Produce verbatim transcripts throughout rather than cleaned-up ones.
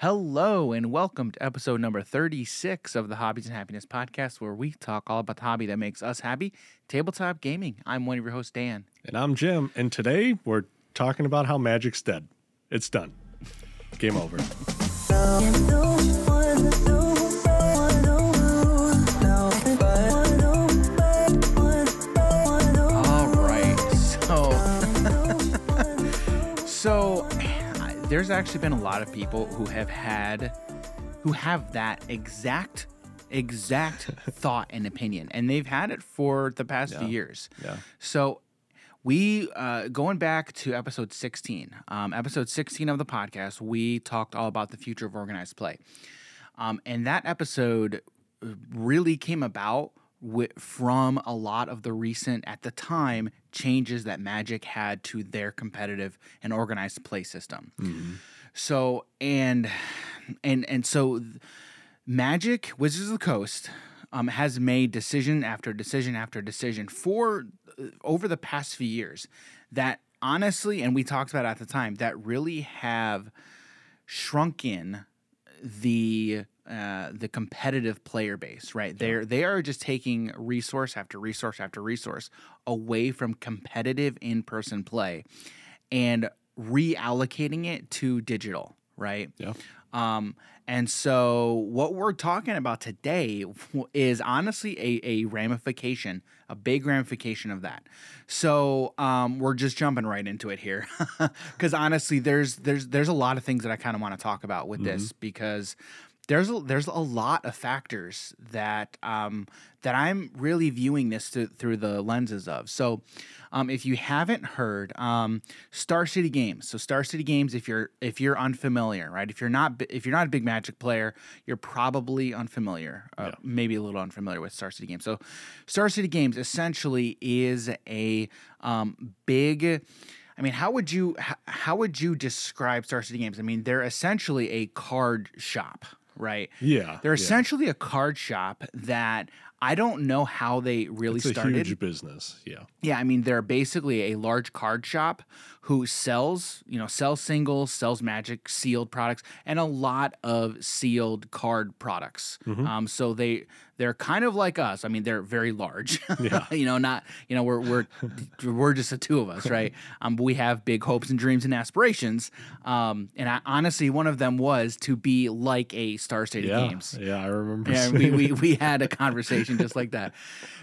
Hello and welcome to episode number thirty-six of the Hobbies and Happiness podcast, where we talk all about the hobby that makes us happy, tabletop gaming. I'm one of your hosts, Dan. And I'm Jim. And today we're talking about how Magic's dead. It's done. Game over. All right. So, so... there's actually been a lot of people who have had, who have that exact, exact thought and opinion, and they've had it for the past yeah. few years. Yeah. So we, uh, going back to episode sixteen, um, episode sixteen of the podcast, we talked all about the future of organized play. Um, and that episode really came about with, from a lot of the recent, at the time, changes that Magic had to their competitive and organized play system. Mm-hmm. So, and, and, and so Magic, Wizards of the Coast, um, has made decision after decision after decision for uh, over the past few years that honestly, and we talked about at the time, that really have shrunken the Uh, the competitive player base, right? They're, they are just taking resource after resource after resource away from competitive in-person play and reallocating it to digital, right? Yeah. Um, and so what we're talking about today is honestly a, a ramification, a big ramification of that. So um, we're just jumping right into it here because honestly, there's, there's, there's a lot of things that I kind of want to talk about with mm-hmm. this because – There's a, there's a lot of factors that um, that I'm really viewing this to, through the lenses of. So um, if you haven't heard, um, Star City Games. So Star City Games, if you're if you're unfamiliar, right? If you're not if you're not a big Magic player, you're probably unfamiliar, uh, yeah. maybe a little unfamiliar with Star City Games. So Star City Games essentially is a um, big. I mean, how would you how would you describe Star City Games? I mean, they're essentially a card shop. Right. Yeah. They're essentially yeah. a card shop that I don't know how they really it's a started. It's huge business. Yeah. Yeah. I mean, they're basically a large card shop who sells, you know, sells singles, sells Magic sealed products, and a lot of sealed card products. Mm-hmm. Um, so they they're kind of like us. I mean, they're very large. Yeah. you know, not you know we're we're we're just the two of us, right? Um, we have big hopes and dreams and aspirations. Um, and I, honestly, one of them was to be like a Star City yeah. Games. Yeah, I remember. Yeah, we, we we had a conversation. Just like that.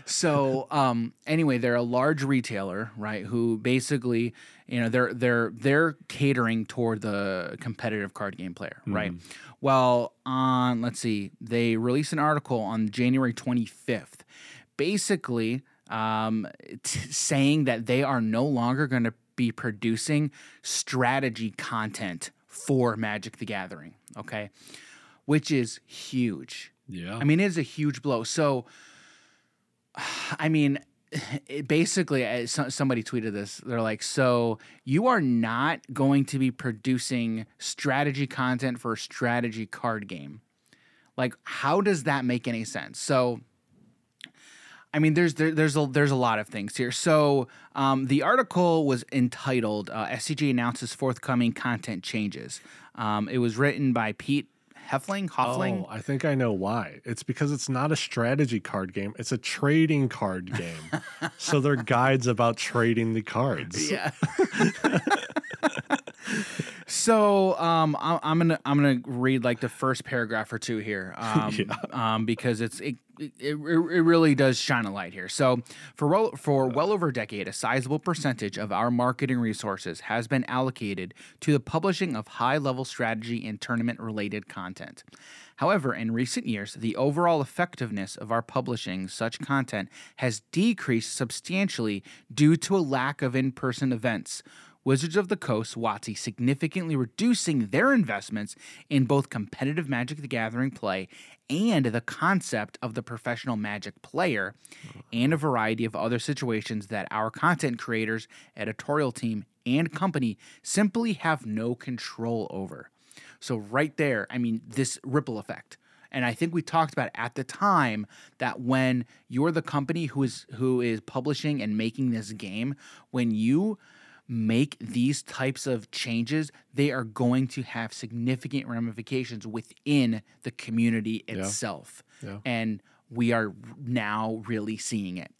So um, anyway, they're a large retailer, right? Who basically, you know, they're they're they're catering toward the competitive card game player, right? Mm. Well, on let's see, they released an article on January twenty-fifth, basically um, t- saying that they are no longer going to be producing strategy content for Magic: The Gathering, okay, which is huge. Yeah, I mean, it is a huge blow. So, I mean, it basically, somebody tweeted this. They're like, so you are not going to be producing strategy content for a strategy card game. Like, how does that make any sense? So, I mean, there's there, there's a, there's a lot of things here. So um, the article was entitled, uh, S C G announces forthcoming content changes. Um, it was written by Pete Hoffling? Hoffling? Oh, I think I know why. It's because it's not a strategy card game. It's a trading card game. So they're guides about trading the cards. Yeah. So um, I, I'm gonna I'm gonna read like the first paragraph or two here, um, yeah. um, because it's it, it it really does shine a light here. So for for well over a decade, a sizable percentage of our marketing resources has been allocated to the publishing of high-level strategy and tournament-related content. However, in recent years, the overall effectiveness of our publishing such content has decreased substantially due to a lack of in-person events. Wizards of the Coast, W O T C, significantly reducing their investments in both competitive Magic: The Gathering play and the concept of the professional Magic player, and a variety of other situations that our content creators, editorial team, and company simply have no control over. So right there, I mean, this ripple effect. And I think we talked about at the time that when you're the company who is who is publishing and making this game, when you make these types of changes, they are going to have significant ramifications within the community itself. Yeah. Yeah. And we are now really seeing it.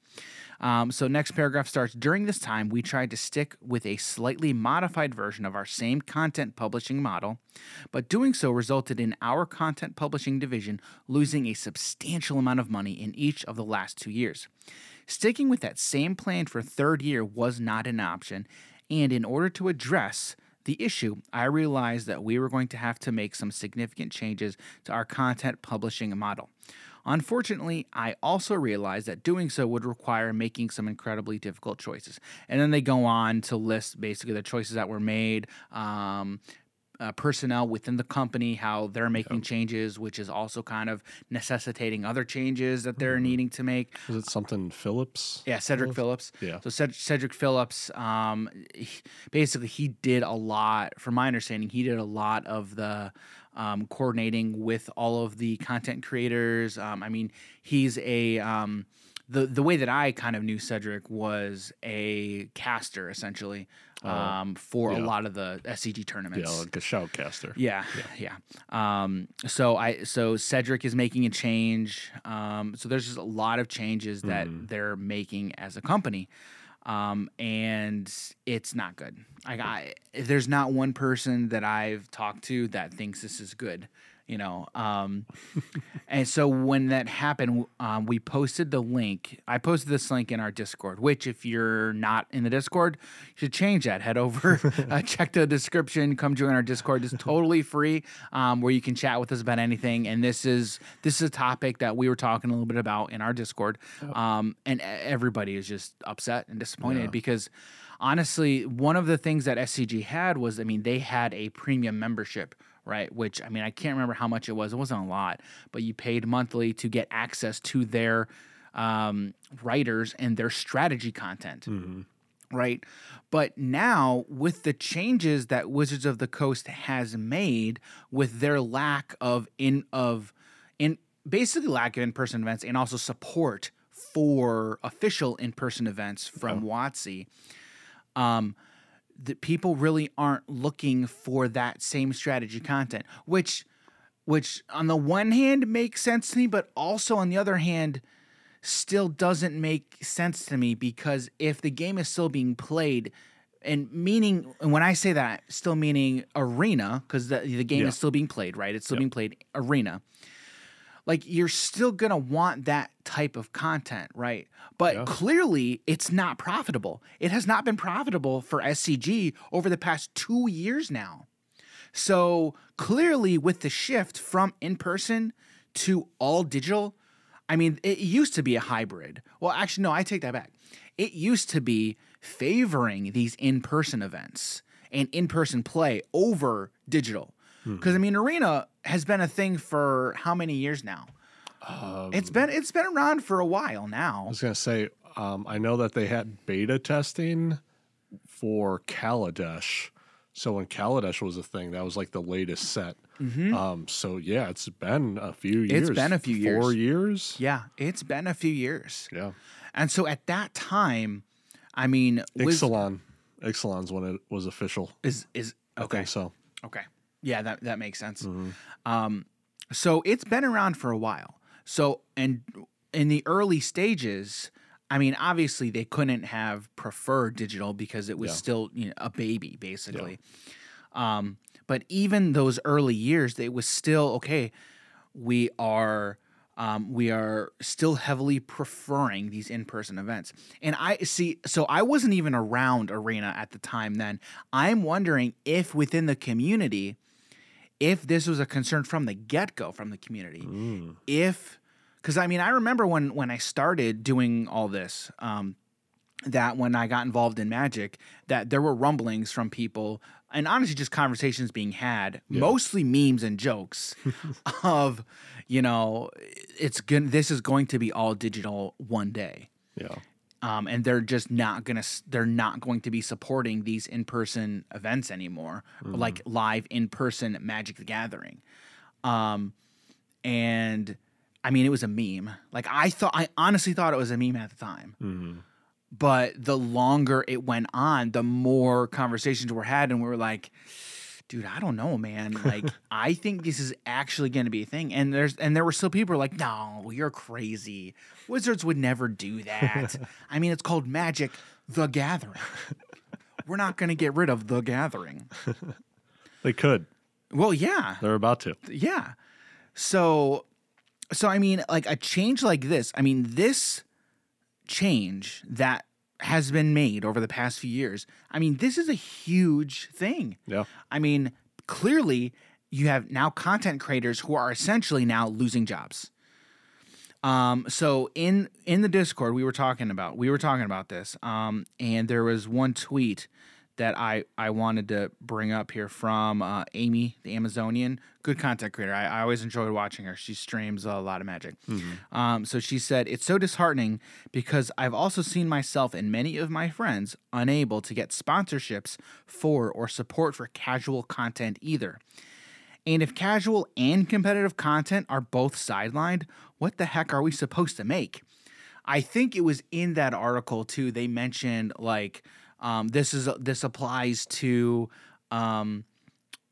Um, so next paragraph starts, during this time, we tried to stick with a slightly modified version of our same content publishing model, but doing so resulted in our content publishing division losing a substantial amount of money in each of the last two years. Sticking with that same plan for third year was not an option, and in order to address the issue, I realized that we were going to have to make some significant changes to our content publishing model. Unfortunately, I also realized that doing so would require making some incredibly difficult choices. And then they go on to list basically the choices that were made, um, uh, personnel within the company, how they're making yep. changes, which is also kind of necessitating other changes that they're mm-hmm. needing to make. Is it something Phillips? Yeah, Cedric Phillips. Phillips. Yeah. So Ced- Cedric Phillips, um, he, basically he did a lot, from my understanding, he did a lot of the... Um, coordinating with all of the content creators. Um, I mean, he's a um, the the way that I kind of knew Cedric was a caster essentially um, uh, for yeah. a lot of the S C G tournaments. Yeah, like a shout caster. Yeah, yeah. yeah. Um, so I so Cedric is making a change. Um, so there's just a lot of changes that mm. they're making as a company. Um, and it's not good. Like I, there's not one person that I've talked to that thinks this is good, you know? Um, and so when that happened, um, we posted the link, I posted this link in our Discord, which if you're not in the Discord, you should change that. Head over, uh, check the description, come join our Discord. It's totally free, um, where you can chat with us about anything. And this is, this is a topic that we were talking a little bit about in our Discord. Um, and everybody is just upset and disappointed yeah. because honestly, one of the things that S C G had was, I mean, they had a premium membership, right? Which, I mean, I can't remember how much it was. It wasn't a lot, but you paid monthly to get access to their um, writers and their strategy content, mm-hmm. right? But now with the changes that Wizards of the Coast has made with their lack of in of in basically lack of in-person events and also support for official in-person events from oh. WotC, um, that people really aren't looking for that same strategy content, which, which on the one hand makes sense to me, but also on the other hand, still doesn't make sense to me because if the game is still being played and meaning, and when I say that, still meaning arena, because the, the game yeah. is still being played, right? It's still yep. being played arena. Like you're still going to want that type of content, right? But yeah. clearly it's not profitable. It has not been profitable for S C G over the past two years now. So clearly with the shift from in-person to all digital, I mean, it used to be a hybrid. Well, actually, no, I take that back. It used to be favoring these in-person events and in-person play over digital. Because I mean, Arena has been a thing for how many years now? Um, it's been it's been around for a while now. I was gonna say, um, I know that they had beta testing for Kaladesh. So when Kaladesh was a thing, that was like the latest set. Mm-hmm. Um, so yeah, it's been a few years. It's been a few years. Four years. Yeah, it's been a few years. Yeah. And so at that time, I mean, Ixalan, was, Ixalan's when it was official. Is is okay? I think so okay. Yeah, that, that makes sense. Mm-hmm. Um, so it's been around for a while. So, and in the early stages, I mean, obviously they couldn't have preferred digital because it was yeah. still you know, a baby, basically. Yeah. Um, but even those early years, it was still, okay, we are... Um, we are still heavily preferring these in-person events. And I see, so I wasn't even around Arena at the time then. I'm wondering if within the community, if this was a concern from the get-go from the community, mm. if, because I mean, I remember when, when I started doing all this, um, that when I got involved in Magic, that there were rumblings from people and honestly just conversations being had, yeah. mostly memes and jokes of, you know, it's going this is going to be all digital one day. Yeah. Um, and they're just not going to they're not going to be supporting these in-person events anymore, mm. like live in-person Magic the Gathering. Um, and I mean, it was a meme. Like I thought I honestly thought it was a meme at the time. Mm-hmm. But the longer it went on, the more conversations were had, and we were like, dude, I don't know, man. Like, I think this is actually going to be a thing. And there's and there were still people who were like, no, you're crazy. Wizards would never do that. I mean, it's called Magic: The Gathering. We're not going to get rid of The Gathering. They could. Well, yeah. They're about to. Yeah. So, so I mean, like a change like this, I mean, this change that has been made over the past few years, I mean, this is a huge thing. Yeah. I mean, clearly you have now content creators who are essentially now losing jobs. Um, so in, in the Discord, we were talking about, we were talking about this. Um, and there was one tweet that I, I wanted to bring up here from uh, Amy, the Amazonian. Good content creator. I, I always enjoyed watching her. She streams a lot of Magic. Mm-hmm. Um, so she said, it's so disheartening because I've also seen myself and many of my friends unable to get sponsorships for or support for casual content either. And if casual and competitive content are both sidelined, what the heck are we supposed to make? I think it was in that article, too. They mentioned, like... Um, this is this applies to um,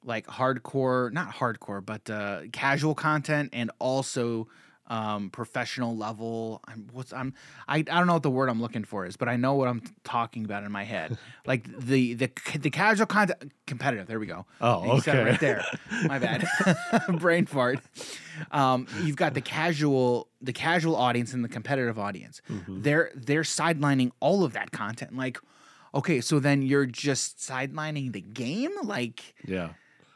like hardcore, not hardcore, but uh, casual content, and also um, professional level. I'm, what's I'm I I don't know what the word I'm looking for is, but I know what I'm talking about in my head. Like the the the casual content, competitive. There we go. Oh, you okay. Said it right there. My bad. Brain fart. Um, you've got the casual the casual audience and the competitive audience. Mm-hmm. They're they're sidelining all of that content, like. Okay, so then you're just sidelining the game? Like, yeah.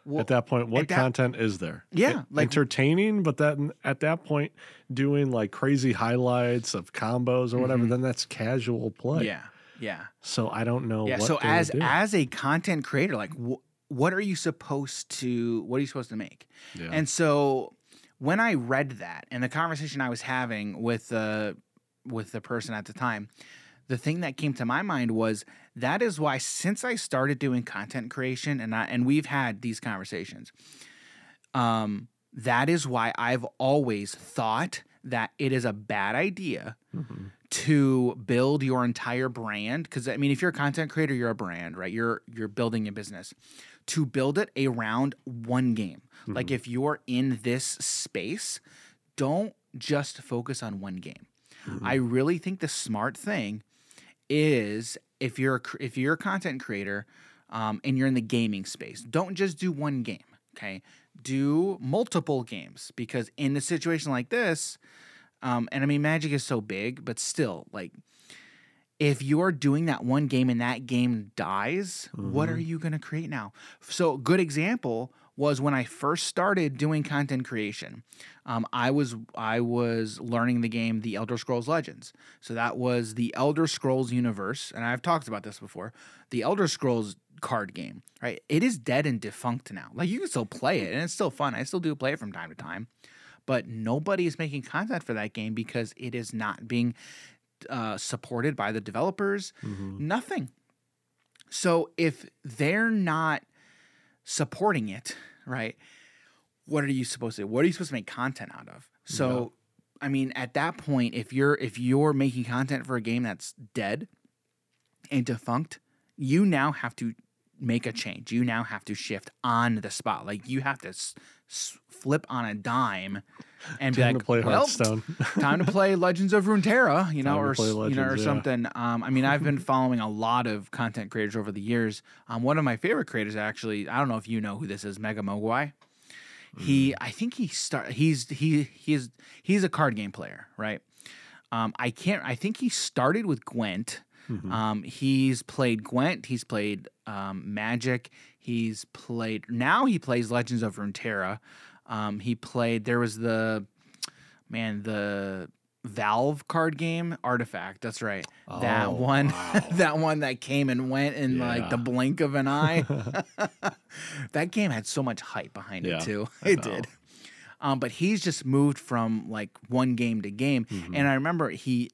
Well, at that point, what that, content is there? Yeah. It, like, entertaining, but then at that point, doing like crazy highlights of combos or whatever, mm-hmm. then that's casual play. Yeah. Yeah. So I don't know yeah, what so as do. as a content creator, like, wh- what are you supposed to, what are you supposed to make? Yeah. And so when I read that and the conversation I was having with the, with the person at the time, the thing that came to my mind was that is why since I started doing content creation and I, and we've had these conversations, um, that is why I've always thought that it is a bad idea mm-hmm. to build your entire brand. 'Cause I mean, if you're a content creator, you're a brand, right? You're, you're building a business to build it around one game. Mm-hmm. Like if you're in this space, don't just focus on one game. Mm-hmm. I really think the smart thing is if you're a, if you're a content creator um, and you're in the gaming space, don't just do one game, okay? Do multiple games, because in a situation like this, um, and I mean Magic is so big, but still, like if you're doing that one game and that game dies, mm-hmm. what are you going to create now? So a good example was when I first started doing content creation, um, I was I was learning the game The Elder Scrolls Legends. So that was the Elder Scrolls universe, and I've talked about this before. The Elder Scrolls card game, right? It is dead and defunct now. Like you can still play it, and it's still fun. I still do play it from time to time, but nobody is making content for that game because it is not being uh, supported by the developers. Mm-hmm. Nothing. So if they're not supporting it, right? What are you supposed to do? What are you supposed to make content out of? So, no. I mean, at that point, if you're if you're making content for a game that's dead and defunct, you now have to make a change. You now have to shift on the spot. Like you have to s- s- flip on a dime and be time like, to play well, Hearthstone. Time to play Legends of Runeterra, you know, time or Legends, you know, or yeah. something. Um, I mean, I've been following a lot of content creators over the years. Um, one of my favorite creators, actually, I don't know if you know who this is, Mega Mogwai. Mm. He, I think he start. He's he he's he's a card game player, right? Um, I can't. I think he started with Gwent. Mm-hmm. Um, he's played Gwent. He's played um, Magic. He's played. Now he plays Legends of Runeterra. Um, he played. There was the man, the Valve card game Artifact. That's right. Oh, that one. Wow. That one that came and went in yeah. like the blink of an eye. That game had so much hype behind yeah, it too. It did. Um, but he's just moved from like one game to game. Mm-hmm. And I remember he.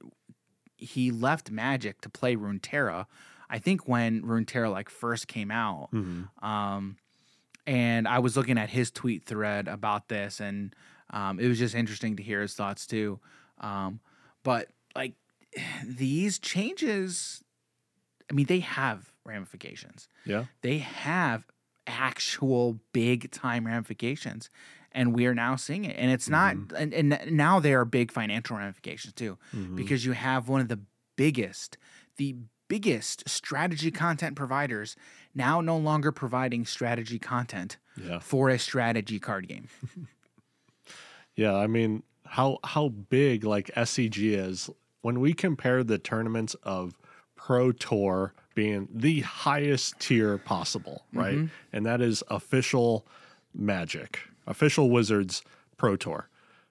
He left Magic to play Runeterra, I think when Runeterra like first came out. Mm-hmm. Um, and I was looking at his tweet thread about this, and um, it was just interesting to hear his thoughts too. Um, but like these changes, I mean, they have ramifications. Yeah. They have actual big time ramifications. And we are now seeing it. And it's not, mm-hmm. and, and now there are big financial ramifications too, mm-hmm. because you have one of the biggest, the biggest strategy content providers now no longer providing strategy content yeah. for a strategy card game. yeah. I mean, how, how big like S C G is when we compare the tournaments of Pro Tour being the highest tier possible, right? Mm-hmm. And that is official Magic. Official Wizards Pro Tour.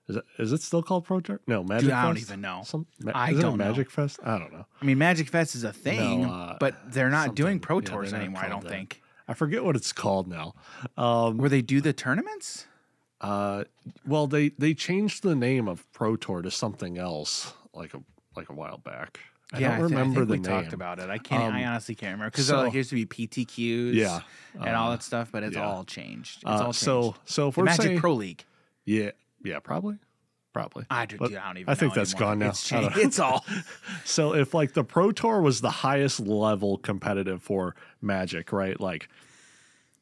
Is it, is it still called Pro Tour? No, Magic Dude, Fest? I don't even know. Some, ma- I don't know. Magic Fest? I don't know. I mean, Magic Fest is a thing, no, uh, but they're not doing Pro Tours yeah, anymore, I don't that. think. I forget what it's called now. Um, Where they do the tournaments? Uh, well, they, they changed the name of Pro Tour to something else like a like a while back. I yeah, don't I th- remember I think the we name. talked about it. I can't. Um, I honestly can't remember because so, like, there used to be P T Qs yeah, uh, and all that stuff, but it's yeah. all changed. It's uh, all changed. So, so if the we're Magic saying, Pro League. Yeah, yeah, probably, probably. I, do, dude, I don't even. I know think anymore. That's gone now. It's changed. It's all. So if like the Pro Tour was the highest level competitive for Magic, right? Like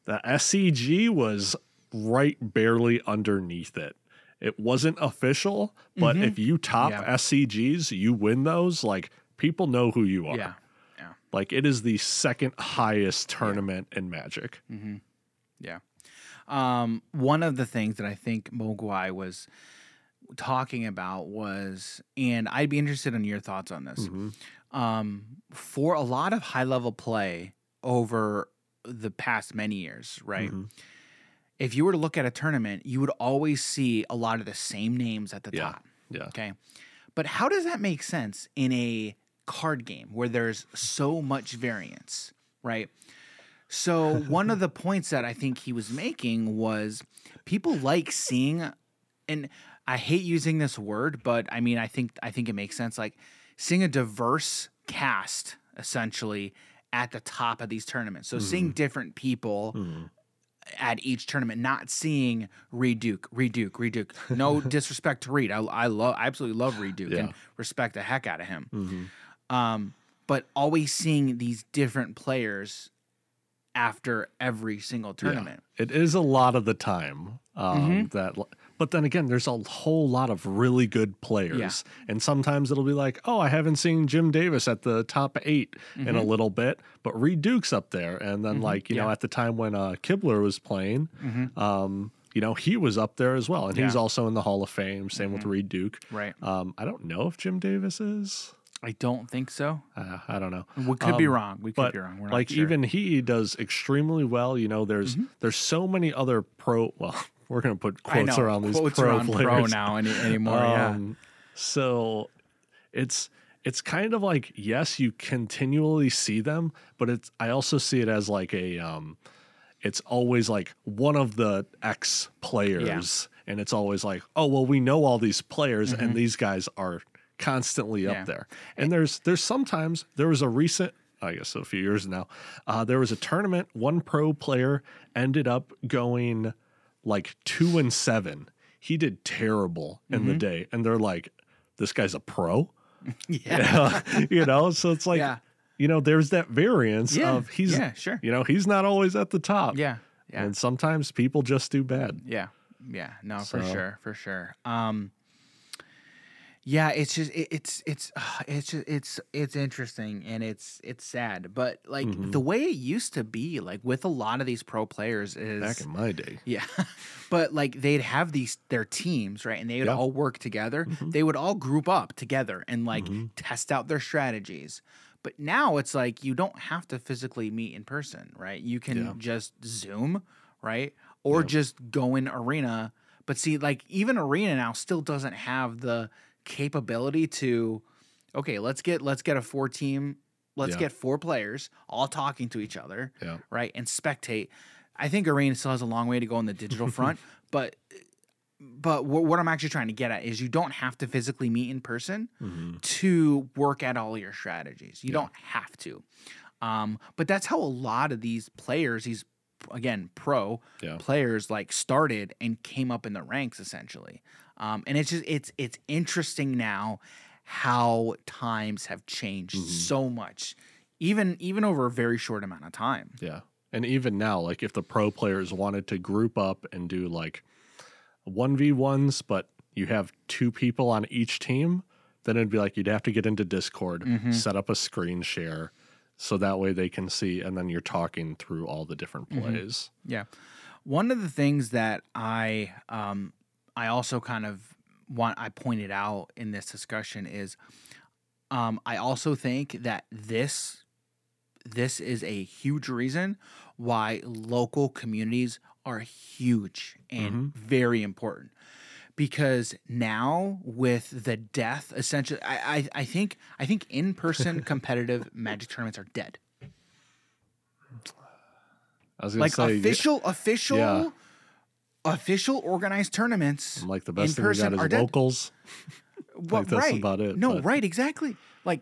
the S C G was right barely underneath it. It wasn't official, but mm-hmm. if you top yeah. S C Gs, you win those. Like. People know who you are. Yeah. yeah. Like it is the second highest tournament yeah. in Magic. Mm-hmm. Yeah. Um, one of the things that I think Mogwai was talking about was, and I'd be interested in your thoughts on this. Mm-hmm. Um, for a lot of high level play over the past many years, right? Mm-hmm. If you were to look at a tournament, you would always see a lot of the same names at the yeah. top. Yeah. Okay. But how does that make sense in a card game where there's so much variance, right? So one of the points that I think he was making was people like seeing, and I hate using this word, but I mean, I think I think it makes sense, like seeing a diverse cast essentially at the top of these tournaments. So mm. seeing different people mm. at each tournament, not seeing Reed Duke, Reed Duke, Reed Duke. No disrespect to Reed. I, I love, I absolutely love Reed Duke yeah. and respect the heck out of him. Mm-hmm. Um, but always seeing these different players after every single tournament. Yeah. It is a lot of the time um, mm-hmm. that, but then again, there's a whole lot of really good players. Yeah. And sometimes it'll be like, oh, I haven't seen Jim Davis at the top eight mm-hmm. in a little bit, but Reed Duke's up there. And then mm-hmm. like, you yeah. know, at the time when uh, Kibler was playing, mm-hmm. um, you know, he was up there as well. And yeah. he's also in the Hall of Fame, same mm-hmm. with Reed Duke. Right. Um, I don't know if Jim Davis is. I don't think so. Uh, I don't know. We could um, be wrong. We could but be wrong. We're not like sure. Even he does extremely well. You know, there's mm-hmm. there's so many other pro. Well, we're gonna put quotes around these quotes pro around players pro now any, anymore. Um, yeah. So it's it's kind of like yes, you continually see them, but it's I also see it as like a um, it's always like one of the X players, yeah. and it's always like oh well, we know all these players, mm-hmm. and these guys are. Constantly up yeah. there. And there's there's sometimes there was a recent I guess a few years now uh there was a tournament one pro player ended up going like two and seven. He did terrible mm-hmm. in the day and they're like this guy's a pro. Yeah. You know, so it's like yeah. you know there's that variance yeah. of he's yeah, sure. you know he's not always at the top. Yeah. Yeah. And sometimes people just do bad. Yeah. Yeah. No, so. for sure, for sure. Um Yeah, it's just it, it's it's uh, it's just, it's it's interesting and it's it's sad, but like mm-hmm. the way it used to be, like with a lot of these pro players is back in my day. Yeah, but like they'd have these their teams, right, and they would yeah. all work together. Mm-hmm. They would all group up together and like mm-hmm. test out their strategies. But now it's like you don't have to physically meet in person, right? You can yeah. just Zoom, right, or yeah. just go in Arena. But see, like even Arena now still doesn't have the capability to okay let's get let's get a four team let's yeah. get four players all talking to each other yeah. right and spectate. I think Arena still has a long way to go on the digital front but but w- what I'm actually trying to get at is you don't have to physically meet in person mm-hmm. to work at all your strategies you yeah. don't have to um but that's how a lot of these players these again pro yeah. players like started and came up in the ranks essentially. Um, and it's just it's it's interesting now how times have changed mm-hmm. so much, even even over a very short amount of time. Yeah. And even now, like if the pro players wanted to group up and do like one v ones, but you have two people on each team, then it'd be like you'd have to get into Discord, mm-hmm. set up a screen share so that way they can see, and then you're talking through all the different plays. Mm-hmm. Yeah. One of the things that I um, I also kind of want I pointed out in this discussion is um, I also think that this this is a huge reason why local communities are huge and mm-hmm. very important. Because now with the death, essentially, I I, I think I think in-person competitive Magic tournaments are dead. I was gonna like say, official, yeah. official, yeah. official organized tournaments. And like the best in thing person we got is are locals. Well, like that's right. about it. No, but. Right, exactly. Like,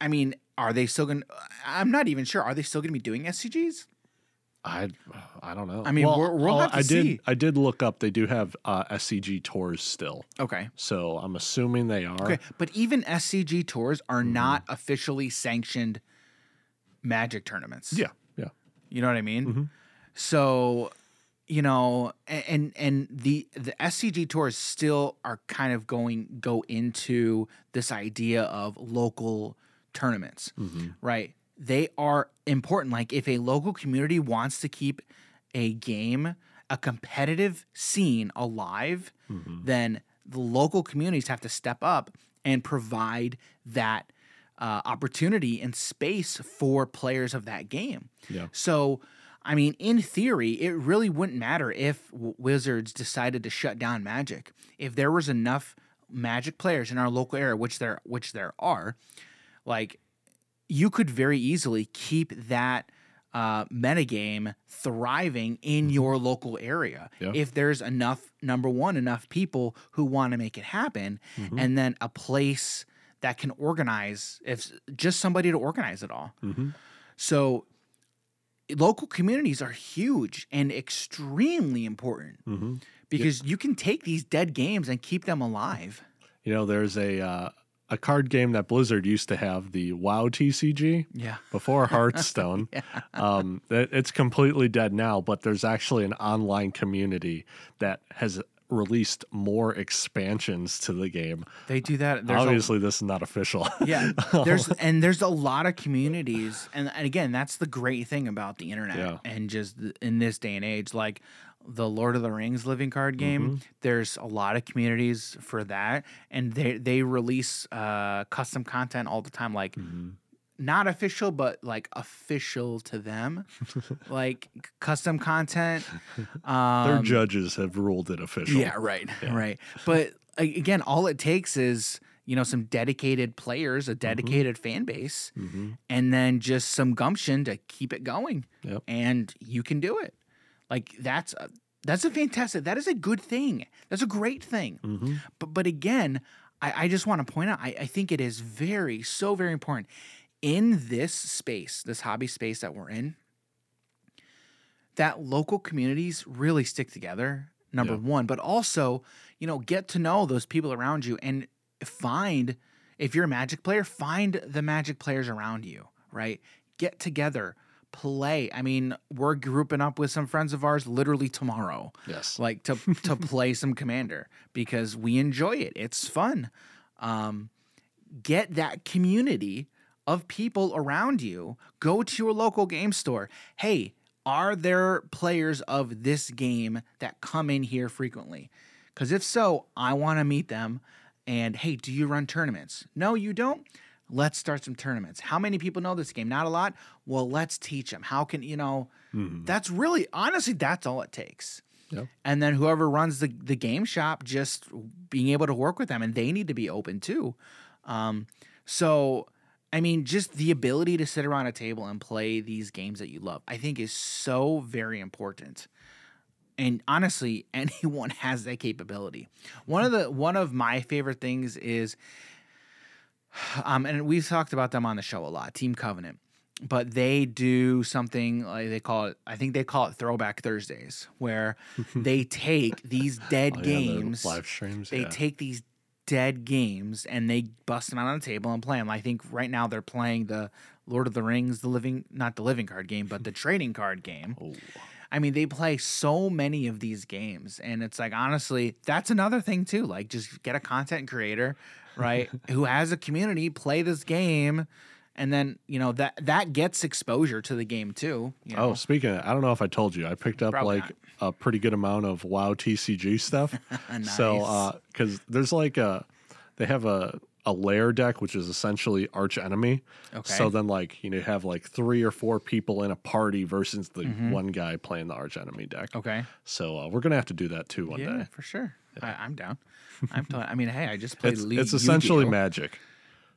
I mean, are they still gonna? I'm not even sure. Are they still gonna be doing S C Gs? I I don't know. I mean, well, we're, we'll have to I see. Did, I did look up. They do have uh, S C G tours still. Okay. So I'm assuming they are. Okay. But even S C G tours are mm. not officially sanctioned Magic tournaments. Yeah. Yeah. You know what I mean? Mm-hmm. So, you know, and and the, the S C G tours still are kind of going go into this idea of local tournaments, mm-hmm. right? They are important. Like if a local community wants to keep a game, a competitive scene alive, mm-hmm. then the local communities have to step up and provide that uh, opportunity and space for players of that game. Yeah. So, I mean, in theory, it really wouldn't matter if Wizards decided to shut down Magic. If there was enough Magic players in our local area, which there which there are, like – you could very easily keep that uh, metagame thriving in your local area yeah. if there's enough, number one, enough people who want to make it happen, mm-hmm. and then a place that can organize, if just somebody to organize it all. Mm-hmm. So local communities are huge and extremely important mm-hmm. because yep. you can take these dead games and keep them alive. You know, there's a... Uh... a card game that Blizzard used to have, the WoW T C G, yeah. before Hearthstone. yeah. um, it, it's completely dead now, but there's actually an online community that has released more expansions to the game. They do that. There's Obviously, a, this is not official. Yeah, there's and there's a lot of communities, and, and again, that's the great thing about the internet yeah. and just in this day and age, like the Lord of the Rings Living Card Game. Mm-hmm. There's a lot of communities for that, and they they release uh, custom content all the time, like mm-hmm. not official, but like official to them, like custom content. Um, Their judges have ruled it official. Yeah, right, yeah. right. But again, all it takes is you know some dedicated players, a dedicated mm-hmm. fan base, mm-hmm. and then just some gumption to keep it going, yep. and you can do it. Like that's a, that's a fantastic. That is a good thing. That's a great thing. Mm-hmm. But but again, I, I just want to point out. I, I think it is very so very important in this space, this hobby space that we're in, that local communities really stick together. Number yeah. one, but also you know get to know those people around you and find if you're a Magic player, find the Magic players around you. Right, get together. Play. I mean, we're grouping up with some friends of ours literally tomorrow. Yes. Like to to play some Commander because we enjoy it. It's fun. Um, get that community of people around you. Go to your local game store. Hey, are there players of this game that come in here frequently? Because if so, I want to meet them. And hey, do you run tournaments? No, you don't? Let's start some tournaments. How many people know this game? Not a lot. Well, let's teach them. How can, you know, mm-hmm. that's really, honestly, that's all it takes. Yep. And then whoever runs the, the game shop, just being able to work with them, and they need to be open too. Um, so, I mean, just the ability to sit around a table and play these games that you love, I think is so very important. And honestly, anyone has that capability. One of the, one of my favorite things is, Um, and we've talked about them on the show a lot, Team Covenant, but they do something like they call it, I think they call it Throwback Thursdays, where they take these dead oh, yeah, games, the live streams, they yeah. take these dead games and they bust them out on the table and play them. I think right now they're playing the Lord of the Rings, the living, not the living card game, but the trading card game. Oh. I mean, they play so many of these games, and it's like, honestly, that's another thing too. Like, just get a content creator, right, who has a community, play this game, and then, you know, that that gets exposure to the game too. You know? Oh, speaking of, I don't know if I told you, I picked up Probably like not. a pretty good amount of WoW T C G stuff. Nice. So, because uh, there's like a, they have a. a lair deck, which is essentially arch enemy. Okay. So then, like, you know, you have like three or four people in a party versus the mm-hmm. one guy playing the arch enemy deck. Okay. So uh, we're going to have to do that too one yeah, day. Yeah, for sure. Yeah. I, I'm down. I'm t- I mean, hey, I just played League. It's essentially Yu-Gi-Oh! Magic.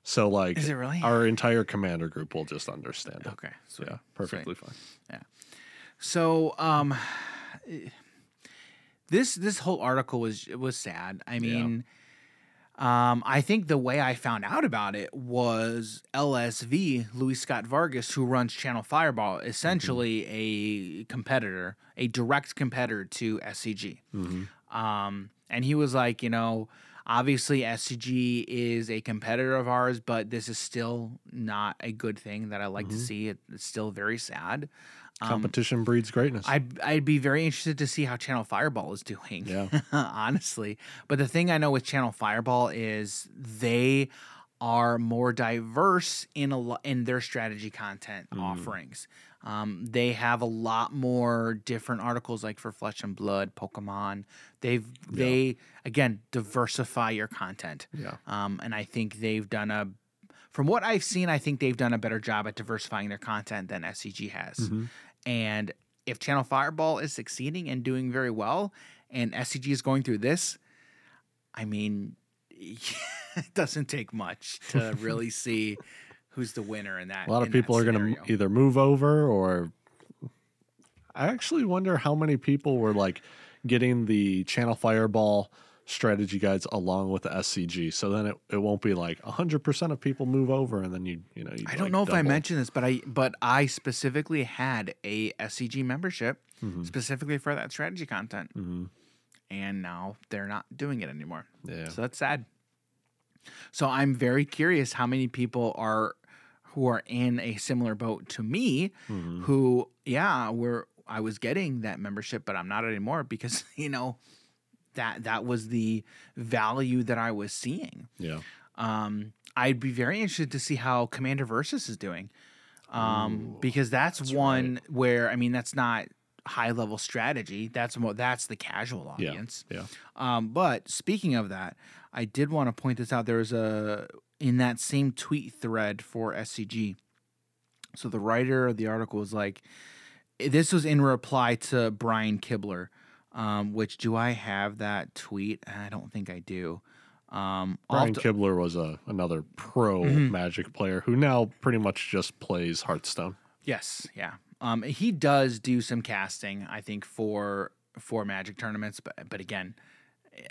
So, like, is it really? Our entire commander group will just understand it. Okay. Sweet. Yeah. Perfectly Sweet. fine. Yeah. So, um, this, this whole article was, it was sad. I mean, yeah. Um, I think the way I found out about it was L S V, Luis Scott Vargas, who runs Channel Fireball, essentially mm-hmm. a competitor, a direct competitor to S C G. Mm-hmm. Um, and he was like, you know, obviously S C G is a competitor of ours, but this is still not a good thing that I like mm-hmm. to see. It, it's still very sad. Competition um, breeds greatness. I'd, I'd be very interested to see how Channel Fireball is doing, yeah. honestly. But the thing I know with Channel Fireball is they are more diverse in a in their strategy content mm. offerings. Um, they have a lot more different articles, like for Flesh and Blood, Pokemon. They've yeah. they again diversify your content. Yeah. Um, and I think they've done a. From what I've seen, I think they've done a better job at diversifying their content than S C G has. Mm-hmm. And if Channel Fireball is succeeding and doing very well, and S C G is going through this, I mean, it doesn't take much to really see who's the winner in that. A lot of people are going to either move over or I actually wonder how many people were like getting the Channel Fireball strategy guides along with the S C G, so then it, it won't be like one hundred percent of people move over, and then you you know you I don't like know if double. I mentioned this, but I but I specifically had a S C G membership mm-hmm. specifically for that strategy content, mm-hmm. and now they're not doing it anymore. Yeah, so that's sad. So I'm very curious how many people are who are in a similar boat to me, mm-hmm. who yeah were I was getting that membership, but I'm not anymore because you know. That that was the value that I was seeing. Yeah, um, I'd be very interested to see how Commander Versus is doing, um, Ooh, because that's, that's one right. where I mean that's not high level strategy. That's more that's the casual audience. Yeah. yeah. Um, but speaking of that, I did want to point this out. There was a in that same tweet thread for S C G. So the writer of the article was like, this was in reply to Brian Kibler. Um, which do I have that tweet? I don't think I do. Um, Brian t- Kibler was a another pro mm-hmm. Magic player who now pretty much just plays Hearthstone. Yes, yeah. Um, he does do some casting, I think, for for Magic tournaments. But but again,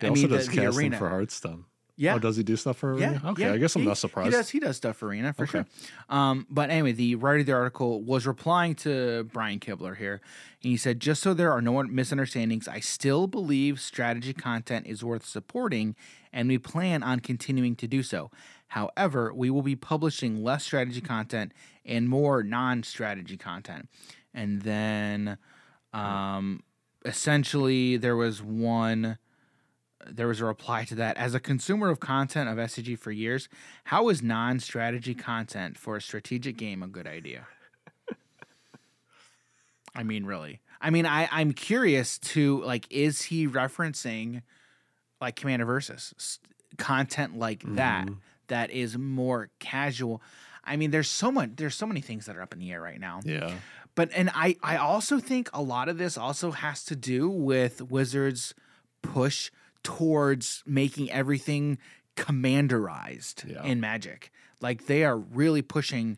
he I also mean, does the, casting the arena. for Hearthstone. Yeah. Oh, does he do stuff for Arena? Yeah, okay, yeah. I guess I'm he, not surprised. He does, he does stuff for Arena, for okay. sure. Um, but anyway, the writer of the article was replying to Brian Kibler here. And he said, just so there are no misunderstandings, I still believe strategy content is worth supporting, and we plan on continuing to do so. However, we will be publishing less strategy content and more non-strategy content. And then um, essentially there was one... There was a reply to that. As a consumer of content of S C G for years, how is non-strategy content for a strategic game a good idea? I mean, really. I mean, I, I'm curious to, like, is he referencing, like, Commander Versus st- content like mm-hmm. that that is more casual? I mean, there's so much. There's so many things that are up in the air right now. Yeah. But, and I, I also think a lot of this also has to do with Wizards' push towards making everything commanderized yeah. in Magic. Like, they are really pushing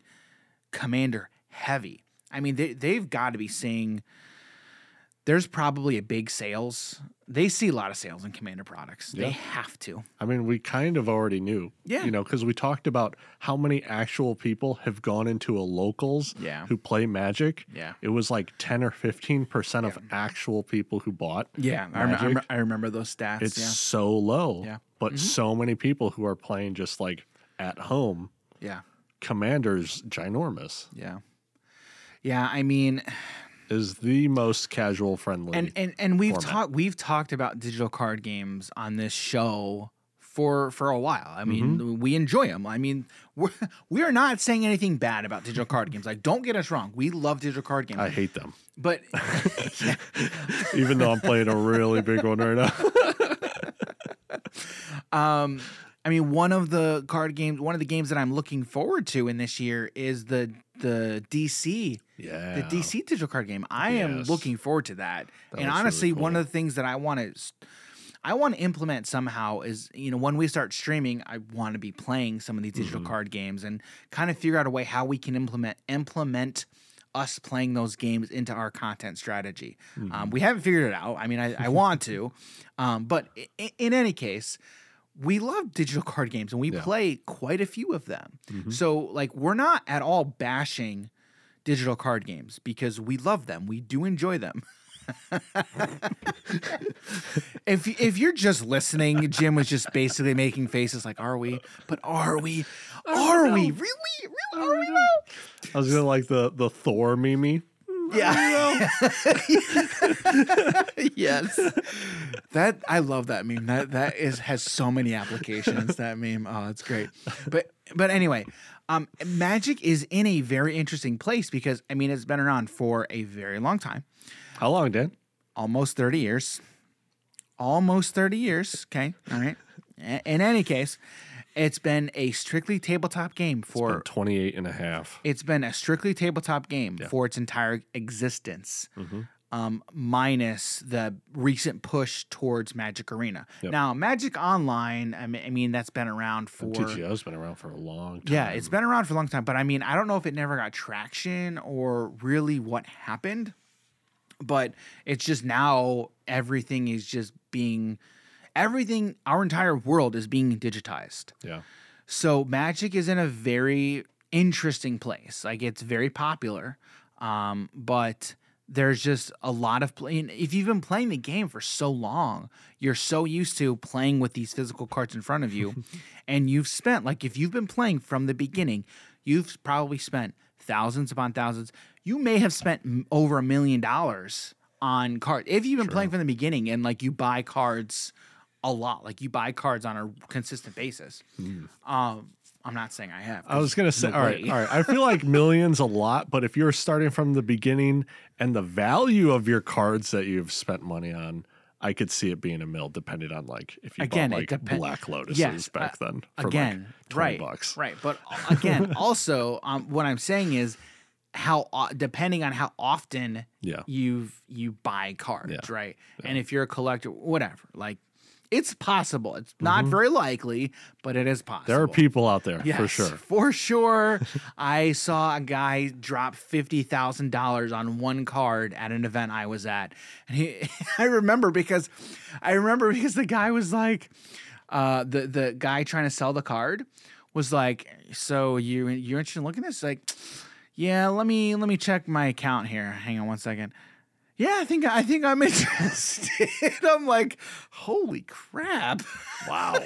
Commander heavy. I mean, they, they've got to be seeing there's probably a big sales. They see a lot of sales in Commander products. Yeah. They have to. I mean, we kind of already knew. Yeah. You know, because we talked about how many actual people have gone into a locals yeah. who play Magic. Yeah. It was like ten or fifteen percent yeah. of actual people who bought Yeah. I, rem- I remember those stats. It's yeah. so low. Yeah. But mm-hmm. so many people who are playing just like at home. Yeah. Commander's ginormous. Yeah. Yeah. I mean... is the most casual friendly. And and, and we've talked we've talked about digital card games on this show for for a while. I mean, mm-hmm. we enjoy them. I mean, we're, we're not saying anything bad about digital card games. Like, don't get us wrong. We love digital card games. I hate them. But yeah. even though I'm playing a really big one right now. um I mean, one of the card games, one of the games that I'm looking forward to in this year is the the D C, yeah. the D C digital card game. I yes. am looking forward to that. that and honestly, really cool. One of the things that I want to, I want to implement somehow is, you know, when we start streaming, I want to be playing some of these digital mm-hmm. card games and kind of figure out a way how we can implement implement. us playing those games into our content strategy. Mm-hmm. Um, we haven't figured it out. I mean, I, I want to, um, but in, in any case. We love digital card games, and we yeah. play quite a few of them. Mm-hmm. So, like, we're not at all bashing digital card games because we love them. We do enjoy them. if if you're just listening, Jim was just basically making faces like, "Are we? But are we? Are we? Really? Really? Are we though?" I was gonna like the the Thor meme. Yeah. yes. That I love that meme. That that is has so many applications. That meme. Oh, that's great. But but anyway, um, Magic is in a very interesting place because I mean it's been around for a very long time. How long, Dan? Almost thirty years. Almost thirty years. Okay. All right. In any case. It's been a strictly tabletop game for... It's been twenty-eight and a half. It's been a strictly tabletop game yeah. for its entire existence, mm-hmm. um, minus the recent push towards Magic Arena. Yep. Now, Magic Online, I mean, I mean, that's been around for... T G O's been around for a long time. Yeah, it's been around for a long time, but I mean, I don't know if it never got traction or really what happened, but it's just now everything is just being... Everything, our entire world is being digitized. Yeah. So Magic is in a very interesting place. Like it's very popular, um, but there's just a lot of play. If you've been playing the game for so long, you're so used to playing with these physical cards in front of you, and you've spent like if you've been playing from the beginning, you've probably spent thousands upon thousands. You may have spent over a million dollars on cards if you've been True. playing from the beginning and like you buy cards. A lot. Like, you buy cards on a consistent basis. Mm. Um, I'm not saying I have. I was going to say, no all right, all right. I feel like millions a lot, but if you're starting from the beginning and the value of your cards that you've spent money on, I could see it being a mill, depending on, like, if you again, bought, like, depend- Black Lotuses yes, back uh, then for, again, like, twenty right, bucks. Right, but, again, also, um, what I'm saying is how, uh, depending on how often yeah. you've you buy cards, yeah. right? Yeah. And if you're a collector, whatever, like, it's possible. It's not mm-hmm. very likely, but it is possible. There are people out there, yes, for sure. For sure. I saw a guy drop fifty thousand dollars on one card at an event I was at. And he, I remember because I remember because the guy was like, uh, the, the guy trying to sell the card was like, so you, you're interested in looking at this? Like, yeah, let me, let me check my account here. Hang on one second. Yeah, I think I think I'm interested. I'm like, holy crap! Wow,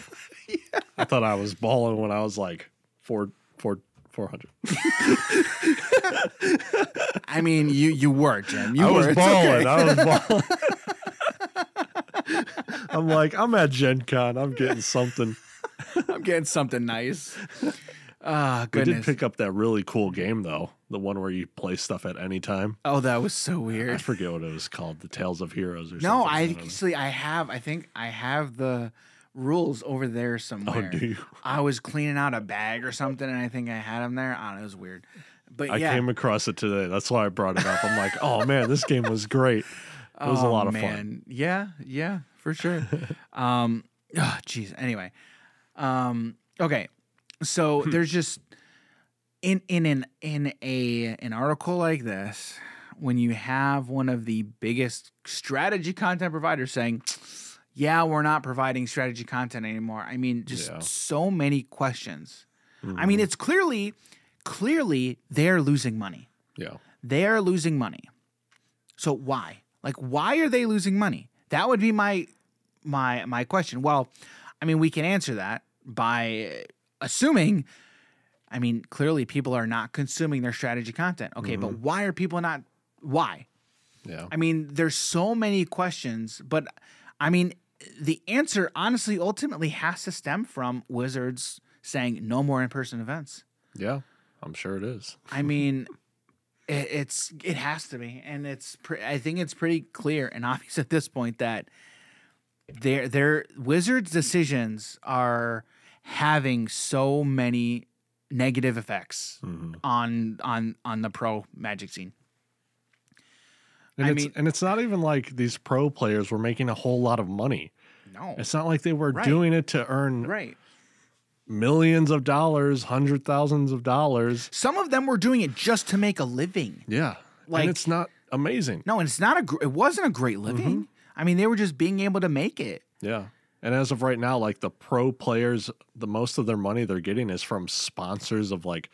yeah. I thought I was balling when I was like four, four, four hundred. I mean, you you were Jim. You I, were. Was okay. I was balling. I was balling. I'm like, I'm at Gen Con. I'm getting something. I'm getting something nice. Ah, oh, goodness. We did pick up that really cool game, though. The one where you play stuff at any time. Oh, that was so weird. I forget what it was called. The Tales of Heroes or no, something. No, I actually, I have, I think I have the rules over there somewhere. Oh, do you? I was cleaning out a bag or something, and I think I had them there. I don't know, it was weird. But I yeah. came across it today. That's why I brought it up. I'm like, oh, man, this game was great. It was oh, a lot of man. fun. Yeah, yeah, for sure. um, oh, geez. Anyway. Um, okay. So there's just in in an in a an article like this, when you have one of the biggest strategy content providers saying, yeah, we're not providing strategy content anymore. I mean, just yeah. so many questions. Mm-hmm. I mean, it's clearly, clearly they're losing money. Yeah. They are losing money. So why? Like, why are they losing money? That would be my my my question. Well, I mean, we can answer that by assuming, I mean, clearly people are not consuming their strategy content. Okay, mm-hmm. but why are people not, why? Yeah. I mean, there's so many questions, but I mean, the answer honestly ultimately has to stem from Wizards saying no more in-person events. Yeah, I'm sure it is. I mean, it, it's it has to be, and it's pre- I think it's pretty clear and obvious at this point that their their Wizards' decisions are having so many negative effects mm-hmm. on on on the pro Magic scene. And I it's, mean, and it's not even like these pro players were making a whole lot of money. No, it's not like they were right. doing it to earn right. millions of dollars, hundred thousands of dollars. Some of them were doing it just to make a living. Yeah, like, and it's not amazing. No, and it's not a. Gr- it wasn't a great living. Mm-hmm. I mean, they were just being able to make it. Yeah, and as of right now, like the pro players, the most of their money they're getting is from sponsors of like.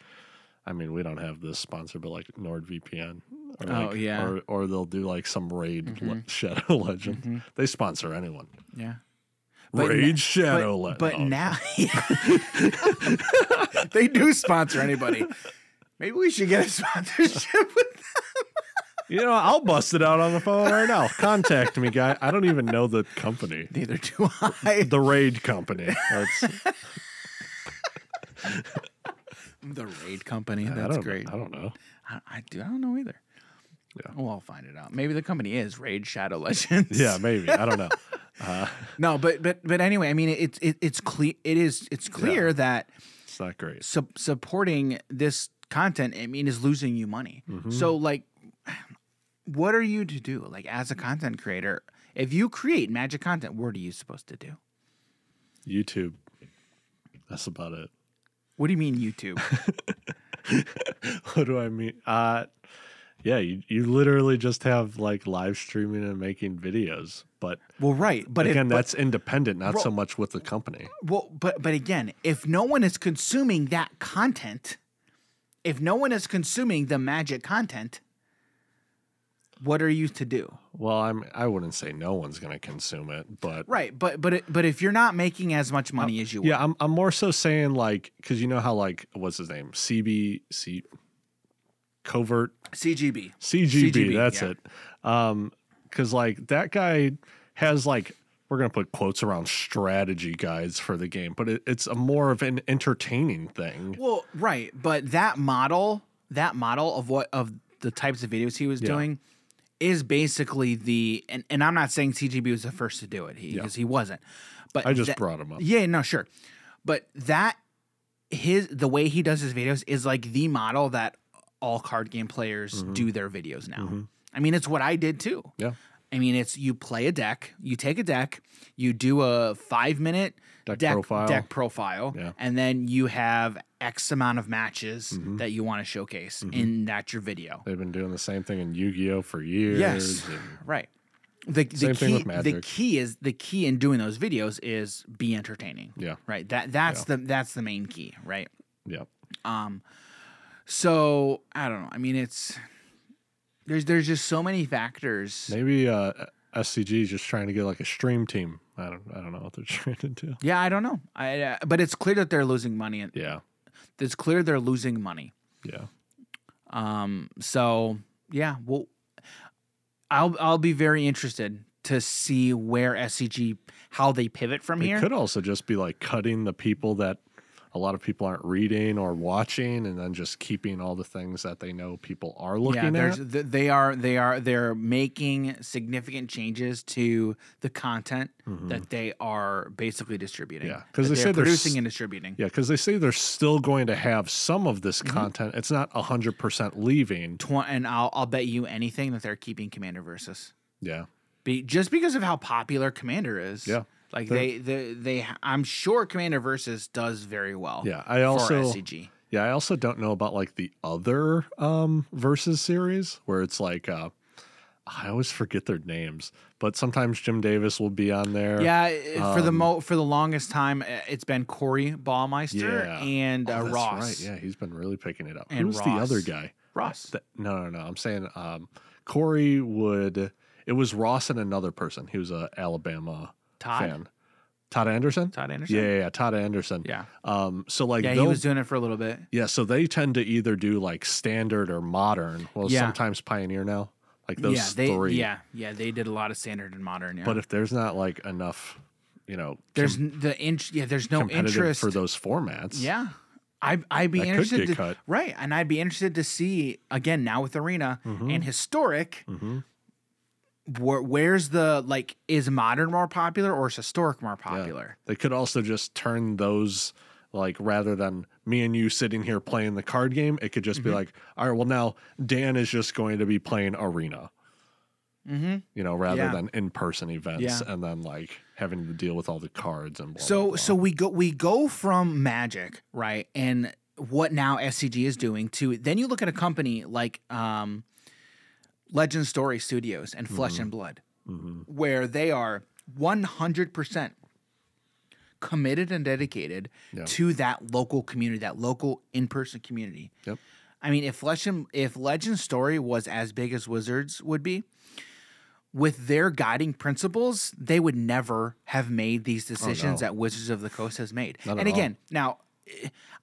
I mean, we don't have this sponsor, but like NordVPN. Or oh, like, yeah. Or, or they'll do like some Raid mm-hmm. le- Shadow Legend. Mm-hmm. They sponsor anyone. Yeah. But Raid na- Shadow Legend. But, oh. but now they do sponsor anybody. Maybe we should get a sponsorship with them. You know, I'll bust it out on the phone right now. Contact me, guy. I don't even know the company. Neither do I. The Raid Company. That's... The Raid Company. That's I great. I don't know. I, I do. I don't know either. Yeah. Well, I'll find it out. Maybe the company is Raid Shadow Legends. Yeah, maybe. I don't know. Uh, no, but but but anyway, I mean, it's it, it's clear. It is. It's clear yeah. that it's not great. Su- supporting this content, I mean, is losing you money. Mm-hmm. So, like, what are you to do? Like, as a content creator, if you create Magic content, what are you supposed to do? YouTube. That's about it. What do you mean YouTube? What do I mean? Uh, yeah, you, you literally just have like live streaming and making videos. But well, right. But again, if, that's but, independent, not well, so much with the company. Well, but but again, if no one is consuming that content, if no one is consuming the Magic content, what are you to do? Well, I'm I wouldn't say no one's going to consume it, but right, but but it, but if you're not making as much money I'm, as you yeah, would. I'm I'm more so saying like cuz you know how like what's his name? C B C Covert C G B. C G B, C G B that's yeah. it. Um cuz like that guy has like we're going to put quotes around strategy guides for the game, but it, it's a more of an entertaining thing. Well, right, but that model, that model of what of the types of videos he was yeah. doing is basically the and, and I'm not saying C G B was the first to do it because he, yeah. he wasn't, but I just that, brought him up. Yeah, no, sure, but that his the way he does his videos is like the model that all card game players mm-hmm. do their videos now. Mm-hmm. I mean, it's what I did too. Yeah, I mean, it's you play a deck, you take a deck, you do a five minute deck, deck profile, deck profile, yeah. and then you have X amount of matches mm-hmm. that you want to showcase mm-hmm. in that your video. They've been doing the same thing in Yu-Gi-Oh for years. Yes, right. The, the same key, thing with Magic. The key is the key in doing those videos is be entertaining. Yeah, right. That that's yeah. the that's the main key, right? Yeah. Um. So I don't know. I mean, it's there's there's just so many factors. Maybe uh, S C G is just trying to get like a stream team. I don't I don't know what they're trying to do. Yeah, I don't know. I uh, but it's clear that they're losing money. And, yeah. It's clear they're losing money. Yeah. Um. So yeah. Well, I'll I'll be very interested to see where S C G how they pivot from here. It could also just be like cutting the people that a lot of people aren't reading or watching, and then just keeping all the things that they know people are looking yeah, at. Th- they are they are they're making significant changes to the content mm-hmm. that they are basically distributing. Yeah, because they say they're producing s- and distributing. Yeah, because they say they're still going to have some of this mm-hmm. content. It's not a hundred percent leaving. Tw- and I'll I'll bet you anything that they're keeping Commander Versus. Yeah, Be- just because of how popular Commander is. Yeah. Like they, they, they, I'm sure Commander Versus does very well. Yeah, I also, for S C G. Yeah, I also don't know about like the other um, Versus series where it's like uh, I always forget their names, but sometimes Jim Davis will be on there. Yeah, um, for the mo- for the longest time, it's been Corey Baumeister yeah. and uh, oh, that's Ross. Right. Yeah, he's been really picking it up. And Who's Ross. the other guy? Ross. The, no, no, no. I'm saying um, Corey would. It was Ross and another person. He was an Alabama Todd. fan. Todd Anderson? Todd Anderson. Yeah, yeah, yeah, Todd Anderson. Yeah. Um, so like Yeah, he was doing it for a little bit. Yeah, so they tend to either do like standard or modern. Well, yeah. sometimes Pioneer now. Like those yeah, they, three. Yeah, yeah, they did a lot of standard and modern. Yeah. But if there's not like enough, you know, there's com- the in- yeah, there's no interest for those formats. Yeah. I I'd be that interested could get to, cut. Right, and I'd be interested to see again now with Arena mm-hmm. and Historic. Mm-hmm. Where, where's the, like, is modern more popular or is historic more popular? Yeah. They could also just turn those, like, rather than me and you sitting here playing the card game, it could just mm-hmm. be like, all right, well, now Dan is just going to be playing Arena, mm-hmm. you know, rather yeah. than in-person events yeah. and then, like, having to deal with all the cards and blah, so, blah, blah. So we go, we go from Magic, right, and what now S C G is doing to, then you look at a company like, um, Legend Story Studios and Flesh mm-hmm. and Blood, mm-hmm. where they are one hundred percent committed and dedicated yeah. to that local community, that local in-person community. Yep. I mean, if Flesh and if Legend Story was as big as Wizards would be, with their guiding principles, they would never have made these decisions oh, no. that Wizards of the Coast has made. Not and again, all. now.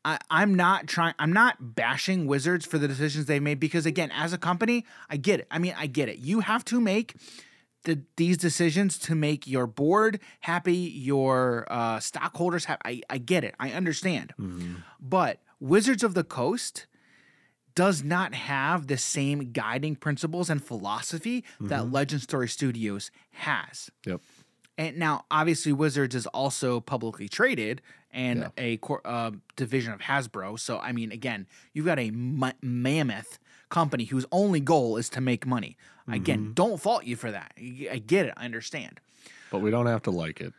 I, I'm not trying. I'm not bashing Wizards for the decisions they made because, again, as a company, I get it. I mean, I get it. You have to make the, these decisions to make your board happy, your uh, stockholders happy. I, I get it. I understand. Mm-hmm. But Wizards of the Coast does not have the same guiding principles and philosophy mm-hmm. that Legend Story Studios has. Yep. And now, obviously, Wizards is also publicly traded and yeah. a cor- uh, division of Hasbro. So, I mean, again, you've got a m- mammoth company whose only goal is to make money. Mm-hmm. Again, don't fault you for that. I get it. I understand. But we don't have to like it.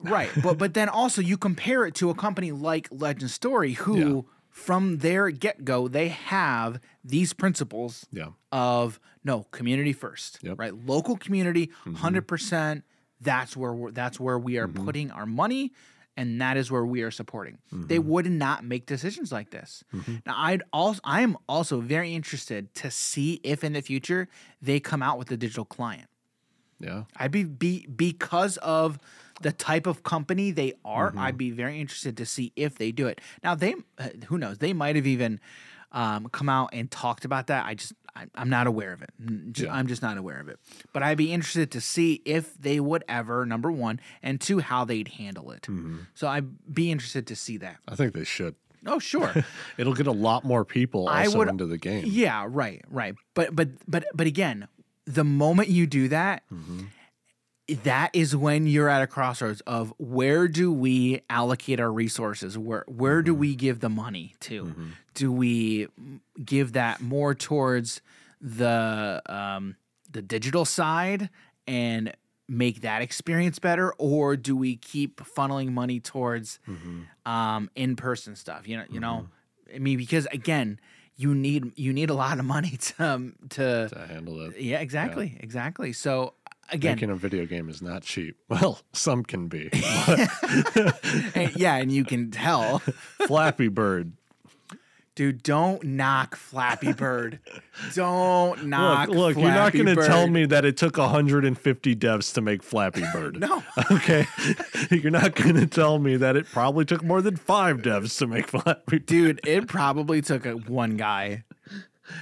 Right. but but then also you compare it to a company like Legend Story who, yeah. from their get-go, they have these principles yeah. of, no, community first. Yep. Right? Local community, mm-hmm. one hundred percent. That's where we're, that's where we are mm-hmm. putting our money, and that is where we are supporting. Mm-hmm. They would not make decisions like this. Mm-hmm. Now, I'd also I am also very interested to see if in the future they come out with a digital client. Yeah, I'd be, be because of the type of company they are. Mm-hmm. I'd be very interested to see if they do it. Now they, who knows? They might have even um, come out and talked about that. I just. I'm not aware of it. Yeah. I'm just not aware of it. But I'd be interested to see if they would ever, number one, and two, how they'd handle it. Mm-hmm. So I'd be interested to see that. I think they should. Oh, sure. It'll get a lot more people also would, into the game. Yeah, right, right. But but but but again, the moment you do that, mm-hmm. that is when you're at a crossroads of where do we allocate our resources? Where where mm-hmm. do we give the money to? Mm-hmm. Do we give that more towards the um, the digital side and make that experience better, or do we keep funneling money towards mm-hmm. um, in-person stuff? You know, you mm-hmm. know, I mean, because again, you need you need a lot of money to to, to handle it. Yeah, exactly, yeah. exactly. So. Again, making a video game is not cheap. Well, some can be. and, yeah, and you can tell. Flappy Bird. Dude, don't knock Flappy Bird. Don't knock Look, look Flappy you're not going to tell me that it took one hundred fifty devs to make Flappy Bird. No. Okay. You're not going to tell me that it probably took more than five devs to make Flappy Bird. Dude, it probably took a, one guy.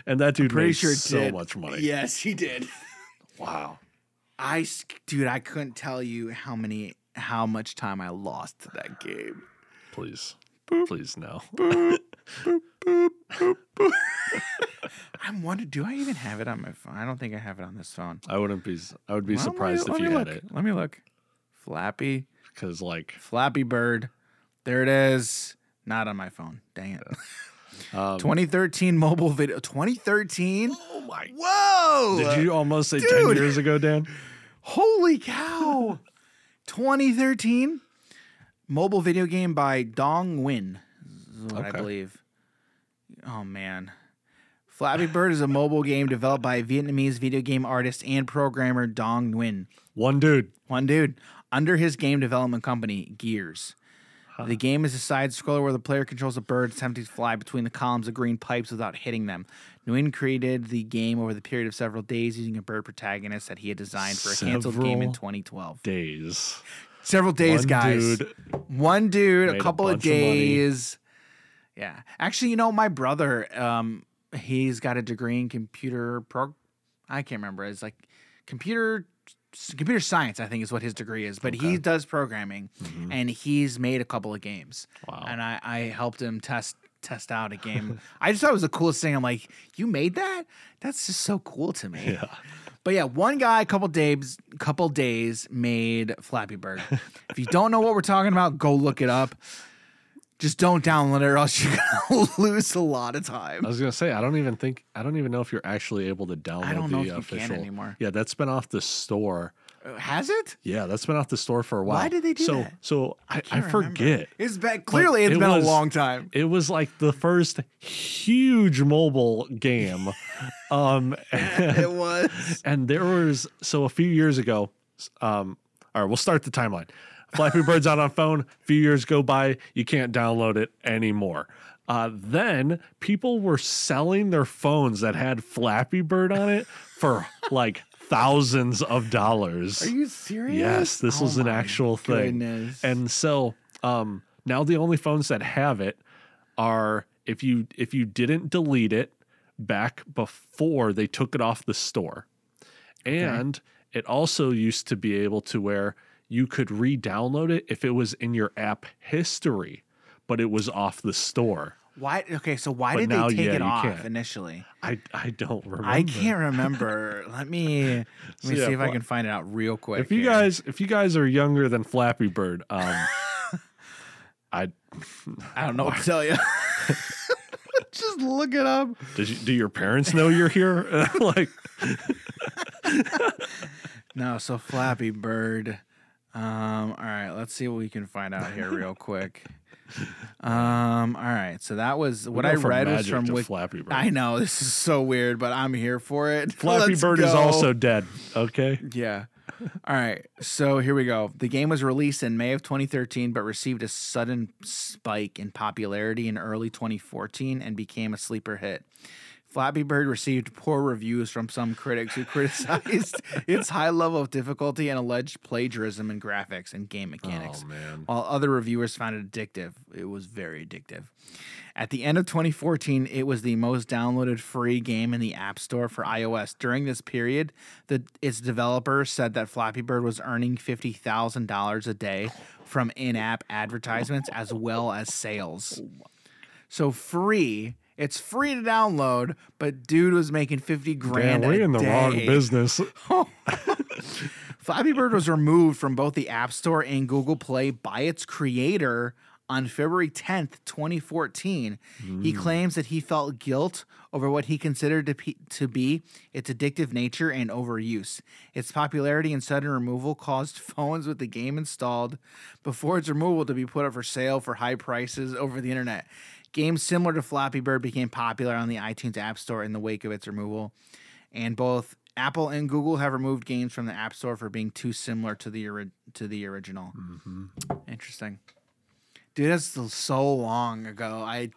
And that dude made sure so did. much money. Yes, he did. Wow. I, dude, I couldn't tell you how many, how much time I lost to that game. Please, boop, please no. Boop, boop, boop, boop, boop. I'm wondering, do I even have it on my phone? I don't think I have it on this phone. I wouldn't be, I would be well, surprised me, if you had look. it. Let me look. Flappy. Because like. Flappy Bird. There it is. Not on my phone. Dang it. Um, twenty thirteen mobile video. twenty thirteen? Oh my. Whoa. Did you almost say Dude. ten years ago, Dan? Holy cow. twenty thirteen mobile video game by Dong Nguyen. Is what okay. I believe. Oh, man. Flappy Bird is a mobile game developed by Vietnamese video game artist and programmer Dong Nguyen. One dude. One dude. Under his game development company, Gears. Huh. The game is a side-scroller where the player controls a bird attempting to fly between the columns of green pipes without hitting them. Nguyen created the game over the period of several days using a bird protagonist that he had designed for a canceled several game in twenty twelve. Days. Several days, One guys. Dude One dude, a couple a of days. Of yeah. Actually, you know, my brother, um, he's got a degree in computer pro. I can't remember. It's like computer computer science, I think, is what his degree is. But okay. he does programming, mm-hmm. and he's made a couple of games. Wow. And I, I helped him test test out a game. I just thought it was the coolest thing. I'm like, you made that? That's just so cool to me. Yeah. But yeah, one guy, couple days, couple days made Flappy Bird. If you don't know what we're talking about, go look it up. Just don't download it, or else you're gonna lose a lot of time. I was gonna say, I don't even think, I don't even know if you're actually able to download. I don't know the if you official. Can anymore. Yeah, that's been off the store. Has it? Yeah, that's been off the store for a while. Why did they do so, that? So I, I, I forget. Remember. It's been clearly it's it been was, a long time. It was like the first huge mobile game. um, and, it was. And there was so a few years ago. Um, all right, we'll start the timeline. Flappy Bird's out on phone. A few years go by. You can't download it anymore. Uh, then people were selling their phones that had Flappy Bird on it for like. Thousands of dollars. Are you serious? Yes, this oh was an actual goodness. thing. And so um, now the only phones that have it are if you if you didn't delete it back before they took it off the store. And okay. it also used to be able to where you could re-download it if it was in your app history, but it was off the store. Why? Okay, so why but did now, they take yeah, it off can't. initially? I, I don't remember. I can't remember. Let me let me so, yeah, see if well, I can find it out real quick. If you here. guys if you guys are younger than Flappy Bird, um, I I don't know what to tell you. Just look it up. Does you, do your parents know you're here? Like, no. So Flappy Bird. Um, all right, let's see what we can find out here real quick. Um. All right. So that was what I read was from Wik- Flappy Bird. I know this is so weird, but I'm here for it. Flappy Let's Bird go. is also dead. Okay. Yeah. All right. So here we go. The game was released in May of twenty thirteen, but received a sudden spike in popularity in early twenty fourteen and became a sleeper hit. Flappy Bird received poor reviews from some critics who criticized its high level of difficulty and alleged plagiarism in graphics and game mechanics, oh, man. while other reviewers found it addictive. It was very addictive. At the end of twenty fourteen, it was the most downloaded free game in the App Store for iOS. During this period, the, its developer said that Flappy Bird was earning fifty thousand dollars a day from in-app advertisements as well as sales. So free... It's free to download, but dude was making fifty grand a day. Damn, we're in the wrong business. Flappy Bird was removed from both the App Store and Google Play by its creator on February tenth, twenty fourteen. Mm. He claims that he felt guilt over what he considered to, pe- to be its addictive nature and overuse. Its popularity and sudden removal caused phones with the game installed before its removal to be put up for sale for high prices over the internet. Games similar to Flappy Bird became popular on the iTunes App Store in the wake of its removal, and both Apple and Google have removed games from the App Store for being too similar to the ori- to the original. Mm-hmm. Interesting, dude. That's so long ago. I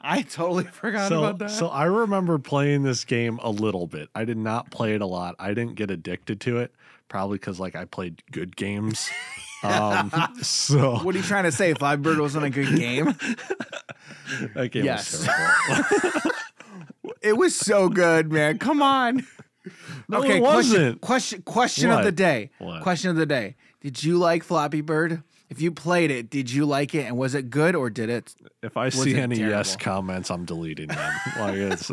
I totally forgot so, about that. So I remember playing this game a little bit. I did not play it a lot. I didn't get addicted to it, probably because like I played good games. um, so what are you trying to say? Flappy Bird wasn't a good game. That game yes. was terrible. It was so good, man. Come on. No, okay, it wasn't. Question, question, question of the day. What? Question of the day. Did you like Flappy Bird? If you played it, did you like it? And was it good or did it? If I see any terrible? yes comments, I'm deleting them. Like it's,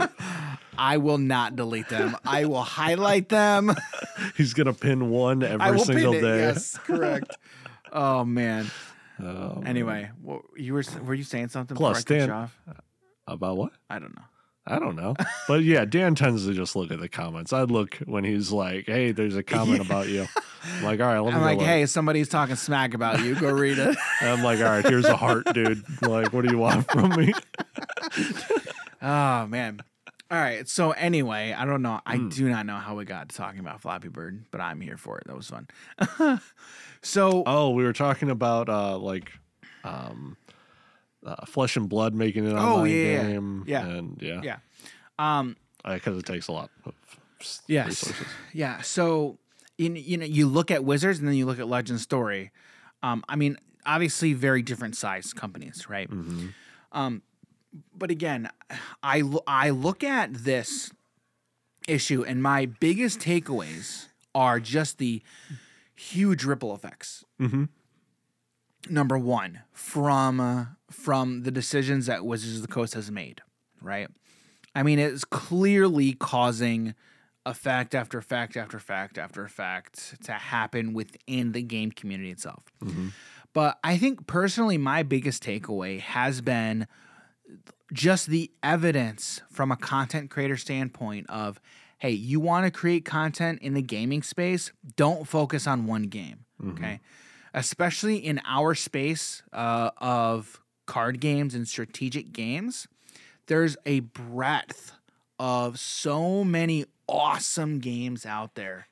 I will not delete them. I will highlight them. He's going to pin one every I will single pin it. day. Yes, correct. Oh, man. Um, anyway, what, you were were you saying something? Plus, Dan, off? about what? I don't know. I don't know. But yeah, Dan tends to just look at the comments. I look when he's like, "Hey, there's a comment about you." I'm like, all right, let I'm me. I'm like, go hey, look. somebody's talking smack about you. Go read it. I'm like, all right, here's a heart, dude. Like, what do you want from me? Oh, man. All right. So anyway, I don't know. I mm. do not know how we got to talking about Flappy Bird, but I'm here for it. That was fun. So. Oh, we were talking about uh, like um, uh, Flesh and Blood making an online oh, yeah, game. Yeah. And yeah. Yeah. Um, because it takes a lot of yes. resources. Yeah. So, in, you know, you look at Wizards and then you look at Legend Story. Um, I mean, obviously very different size companies, right? Mm-hmm. Um, but again, I, I look at this issue and my biggest takeaways are just the huge ripple effects. Mm-hmm. Number one, from, uh, from the decisions that Wizards of the Coast has made, right? I mean, it's clearly causing effect after fact after fact after fact to happen within the game community itself. Mm-hmm. But I think personally my biggest takeaway has been just the evidence from a content creator standpoint of, hey, you want to create content in the gaming space, don't focus on one game, mm-hmm. okay? Especially in our space uh, of card games and strategic games, there's a breadth of so many awesome games out there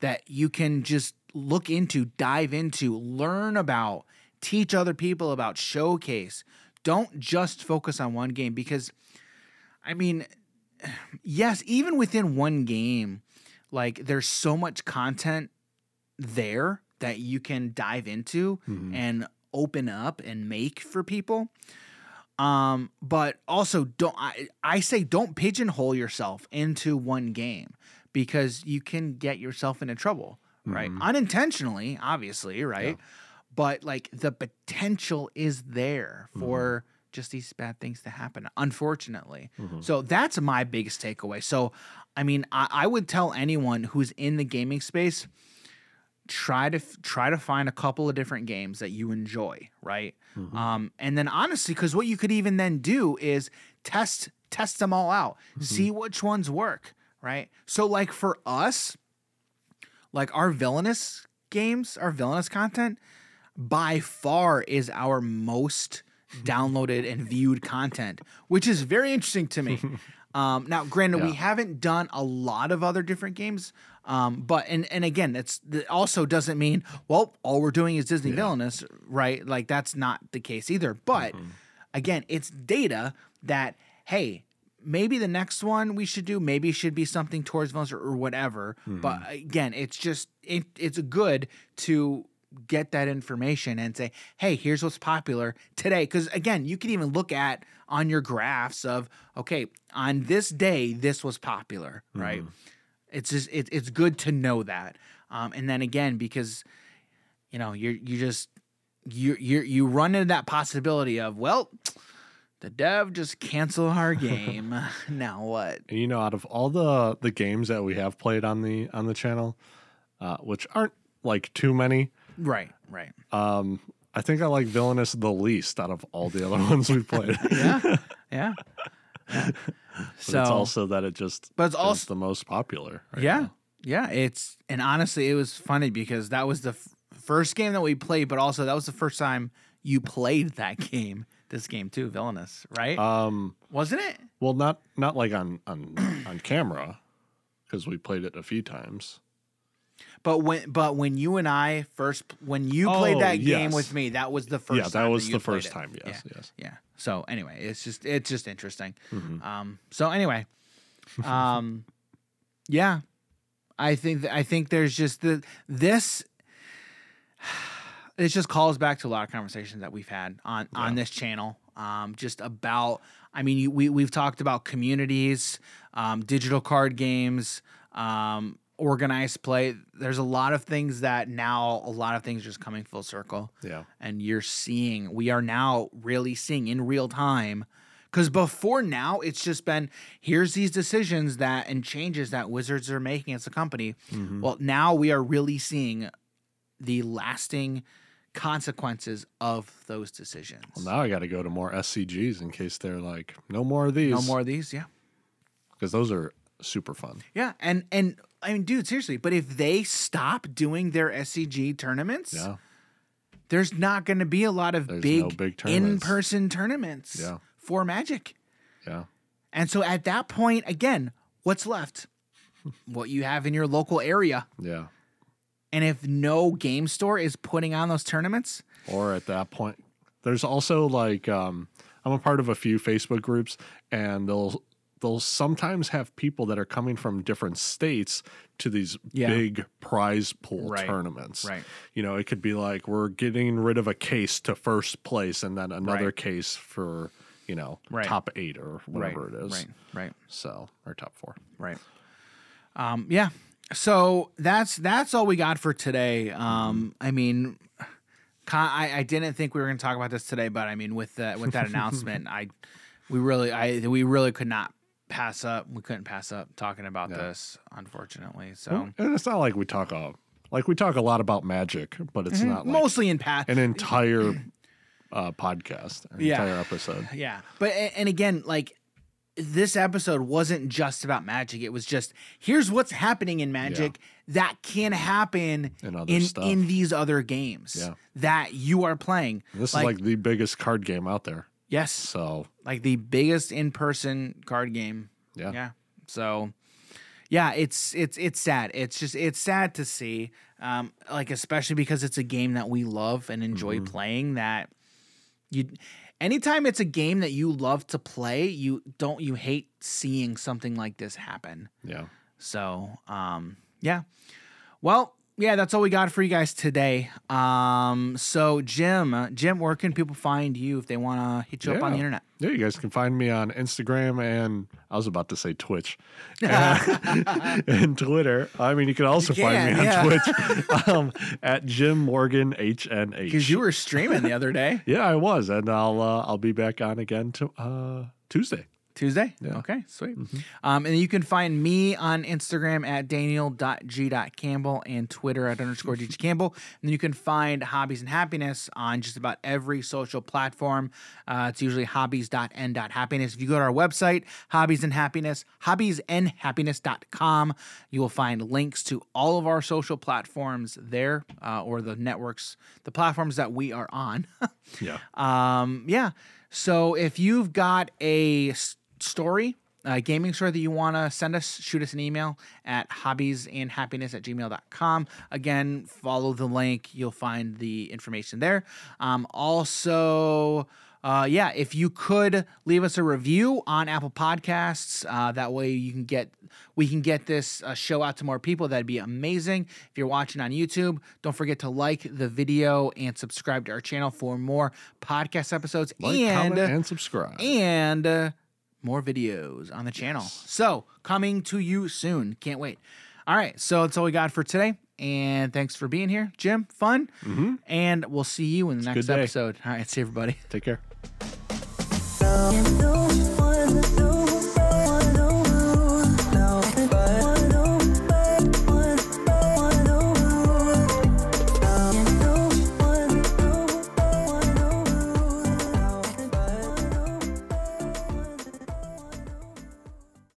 that you can just look into, dive into, learn about, teach other people about, showcase. Don't just focus on one game because, I mean, yes, even within one game, like there's so much content there that you can dive into mm-hmm. and open up and make for people. Um, but also don't, I, I say, don't pigeonhole yourself into one game because you can get yourself into trouble, right? Mm-hmm. Unintentionally, obviously. Right. Yeah. But like the potential is there for mm-hmm. just these bad things to happen, unfortunately. Mm-hmm. So that's my biggest takeaway. So, I mean, I, I would tell anyone who's in the gaming space, try to try to find a couple of different games that you enjoy, right? Mm-hmm. Um, and then honestly, because what you could even then do is test test them all out, mm-hmm. see which ones work, right? So like for us, like our villainous games, our villainous content by far is our most downloaded and viewed content, which is very interesting to me. Um, now, granted, yeah. we haven't done a lot of other different games, um, but and and again, that's that also doesn't mean well, all we're doing is Disney yeah. Villainous, right? Like that's not the case either. But mm-hmm. again, it's data that hey, maybe the next one we should do, maybe it should be something towards Villainous or, or whatever. Mm-hmm. But again, it's just it, it's good to get that information and say, hey, here's what's popular today. Because again, you can even look at on your graphs of, okay, on this day, this was popular, mm-hmm. right? It's just, it, it's good to know that. Um, and then again, because, you know, you're, you just, you, you, you run into that possibility of, well, the dev just canceled our game. Now what? And you know, out of all the, the games that we have played on the, on the channel, uh, which aren't like too many, right, right. Um, I think I like Villainous the least out of all the other ones we've played. yeah, yeah. yeah. So it's also that it just but it's also the most popular. Right yeah, now. yeah. It's and honestly, it was funny because that was the f- first game that we played, but also that was the first time you played that game. This game too, Villainous, right? Um, wasn't it? Well, not not like on on on camera because we played it a few times. But when but when you and I first when you oh, played that yes. game with me, that was the first yeah, time. Yeah, that was that you the first it. time, yes, yeah, yes. Yeah. So anyway, it's just it's just interesting. Mm-hmm. Um so anyway. Um yeah. I think th- I think there's just the this it just calls back to a lot of conversations that we've had on, yeah. on this channel. Um just about I mean you, we we've talked about communities, um, digital card games, um organized play. There's a lot of things that now a lot of things just coming full circle. Yeah. And you're seeing, we are now really seeing in real time. Cause before now it's just been, here's these decisions that, and changes that Wizards are making as a company. Mm-hmm. Well, now we are really seeing the lasting consequences of those decisions. Well, now I got to go to more S C Gs in case they're like, no more of these. No more of these. Yeah. Cause those are super fun. Yeah. And, and, I mean, dude, seriously, but if they stop doing their S C G tournaments, yeah. there's not going to be a lot of there's big, no big in-person tournaments yeah. for Magic. Yeah. And so at that point, again, what's left? What you have in your local area. Yeah. And if no game store is putting on those tournaments. Or at that point, there's also like, um, I'm a part of a few Facebook groups, and they'll they'll sometimes have people that are coming from different states to these yeah. big prize pool right. tournaments. Right. You know, it could be like, we're getting rid of a case to first place, and then another right. case for, you know, right. top eight or whatever right. it is. Right. Right. So, or top four. Right. Um, yeah. So that's, that's all we got for today. Um, I mean, I, I didn't think we were going to talk about this today, but I mean, with the, with that announcement, I, we really, I, we really could not pass up. We couldn't pass up talking about yeah. this, unfortunately. So, and it's not like we talk all, like we talk a lot about Magic, but it's mm-hmm. not like mostly in past an entire uh, podcast, an yeah. entire episode. Yeah, but and again, like this episode wasn't just about Magic. It was just here's what's happening in Magic yeah. that can happen in other in, stuff. in these other games yeah. that you are playing. This like, is like the biggest card game out there. Yes. So, like the biggest in-person card game. Yeah. Yeah. So, yeah, it's it's it's sad. It's just it's sad to see, um, like especially because it's a game that we love and enjoy mm-hmm. playing. That you, anytime it's a game that you love to play, you don't you hate seeing something like this happen. Yeah. So, um, yeah. Well. Yeah, that's all we got for you guys today. Um, so, Jim, Jim, where can people find you if they want to hit you yeah. up on the internet? Yeah, you guys can find me on Instagram and I was about to say Twitch and, and Twitter. I mean, you can also you can, find me yeah. on Twitch um, at Jim Morgan H N H. Because you were streaming the other day. Yeah, I was, and I'll uh, I'll be back on again to uh, Tuesday. Tuesday? Yeah. Okay, sweet. Mm-hmm. Um, and you can find me on Instagram at daniel dot g dot campbell and Twitter at underscore dgcampbell. And then you can find Hobbies and Happiness on just about every social platform. Uh, it's usually hobbies dot n dot happiness. If you go to our website, Hobbies and Happiness, hobbies and happiness dot com, you will find links to all of our social platforms there uh, or the networks, the platforms that we are on. yeah. Um, yeah. So if you've got a story, a gaming story that you want to send us, shoot us an email at hobbies and happiness at gmail dot com. Again, follow the link. You'll find the information there. Um, also, uh, yeah, if you could leave us a review on Apple Podcasts, uh, that way you can get we can get this uh, show out to more people. That'd be amazing. If you're watching on YouTube, don't forget to like the video and subscribe to our channel for more podcast episodes. Like, and, comment, and subscribe. And uh, more videos on the channel. Yes. So, coming to you soon. Can't wait. All right, so that's all we got for today. And thanks for being here, Jim. Fun. Mm-hmm. And we'll see you in the it's next episode. All right, see everybody. Take care.